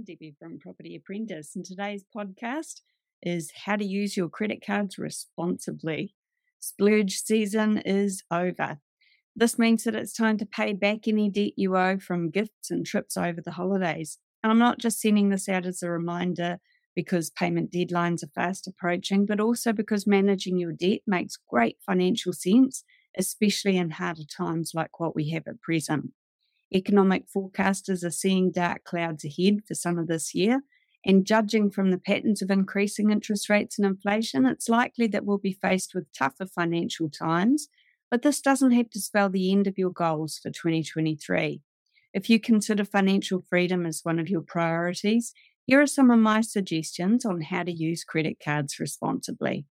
I'm Debbie from Property Apprentice, and today's podcast is how to use your credit cards responsibly. Splurge season is over. This means that it's time to pay back any debt you owe from gifts and trips over the holidays. And I'm not just sending this out as a reminder because payment deadlines are fast approaching, but also because managing your debt makes great financial sense, especially in harder times like what we have at present. Economic forecasters are seeing dark clouds ahead for some of this year, and judging from the patterns of increasing interest rates and inflation, it's likely that we'll be faced with tougher financial times, but this doesn't have to spell the end of your goals for 2023. If you consider financial freedom as one of your priorities, here are some of my suggestions on how to use credit cards responsibly.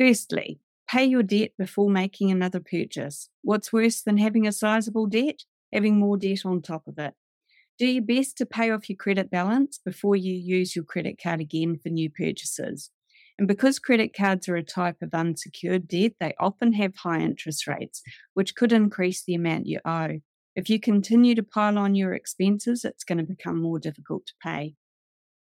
Firstly, pay your debt before making another purchase. What's worse than having a sizable debt? Having more debt on top of it. Do your best to pay off your credit balance before you use your credit card again for new purchases. And because credit cards are a type of unsecured debt, they often have high interest rates, which could increase the amount you owe. If you continue to pile on your expenses, it's going to become more difficult to pay.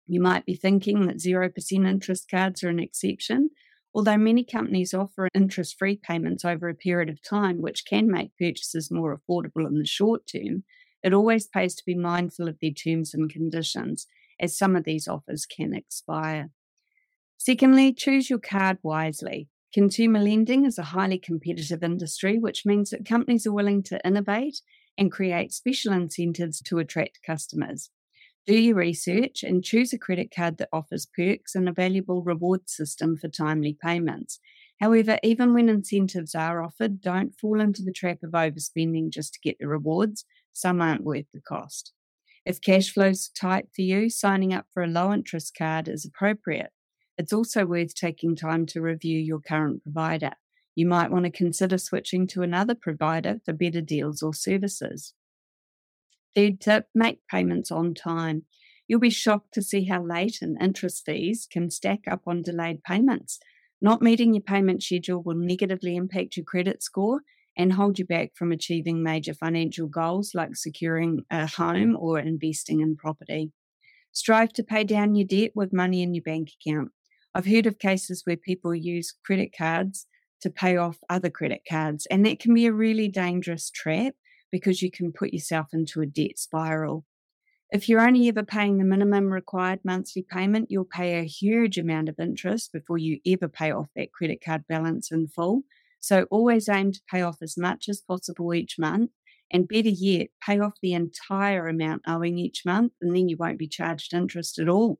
You might be thinking that 0% interest cards are an exception, although many companies offer interest-free payments over a period of time, which can make purchases more affordable in the short term. It always pays to be mindful of their terms and conditions, as some of these offers can expire. Secondly, choose your card wisely. Consumer lending is a highly competitive industry, which means that companies are willing to innovate and create special incentives to attract customers. Do your research and choose a credit card that offers perks and a valuable reward system for timely payments. However, even when incentives are offered, don't fall into the trap of overspending just to get the rewards. Some aren't worth the cost. If cash flow's tight for you, signing up for a low-interest card is appropriate. It's also worth taking time to review your current provider. You might want to consider switching to another provider for better deals or services. Third tip, make payments on time. You'll be shocked to see how late and interest fees can stack up on delayed payments. Not meeting your payment schedule will negatively impact your credit score and hold you back from achieving major financial goals like securing a home or investing in property. Strive to pay down your debt with money in your bank account. I've heard of cases where people use credit cards to pay off other credit cards, and that can be a really dangerous trap, because you can put yourself into a debt spiral. If you're only ever paying the minimum required monthly payment, you'll pay a huge amount of interest before you ever pay off that credit card balance in full. So always aim to pay off as much as possible each month, and better yet, pay off the entire amount owing each month, and then you won't be charged interest at all.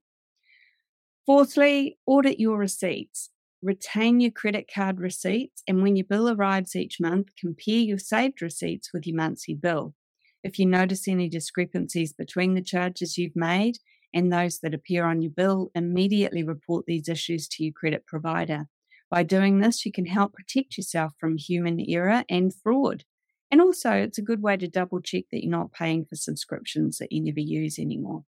Fourthly, audit your receipts. Retain your credit card receipts, and when your bill arrives each month, compare your saved receipts with your monthly bill. If you notice any discrepancies between the charges you've made and those that appear on your bill, immediately report these issues to your credit provider. By doing this, you can help protect yourself from human error and fraud. And also, it's a good way to double check that you're not paying for subscriptions that you never use anymore.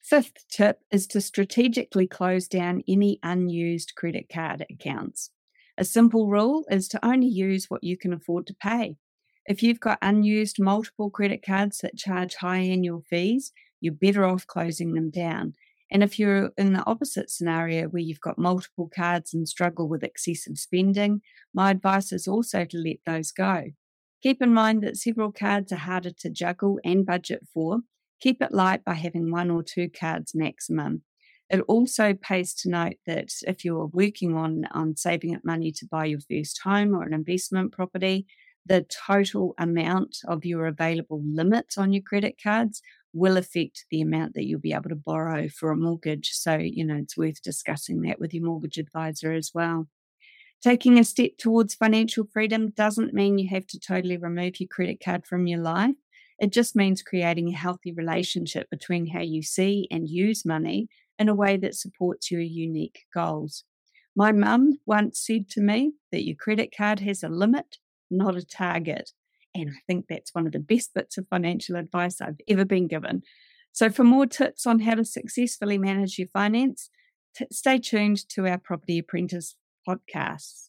Fifth tip is to strategically close down any unused credit card accounts. A simple rule is to only use what you can afford to pay. If you've got unused multiple credit cards that charge high annual fees, you're better off closing them down. And if you're in the opposite scenario where you've got multiple cards and struggle with excessive spending, my advice is also to let those go. Keep in mind that several cards are harder to juggle and budget for. Keep it light by having one or two cards maximum. It also pays to note that if you're working on saving up money to buy your first home or an investment property, the total amount of your available limits on your credit cards will affect the amount that you'll be able to borrow for a mortgage. So, it's worth discussing that with your mortgage advisor as well. Taking a step towards financial freedom doesn't mean you have to totally remove your credit card from your life. It just means creating a healthy relationship between how you see and use money in a way that supports your unique goals. My mum once said to me that your credit card has a limit, not a target. And I think that's one of the best bits of financial advice I've ever been given. So for more tips on how to successfully manage your finance, stay tuned to our Property Apprentice podcasts.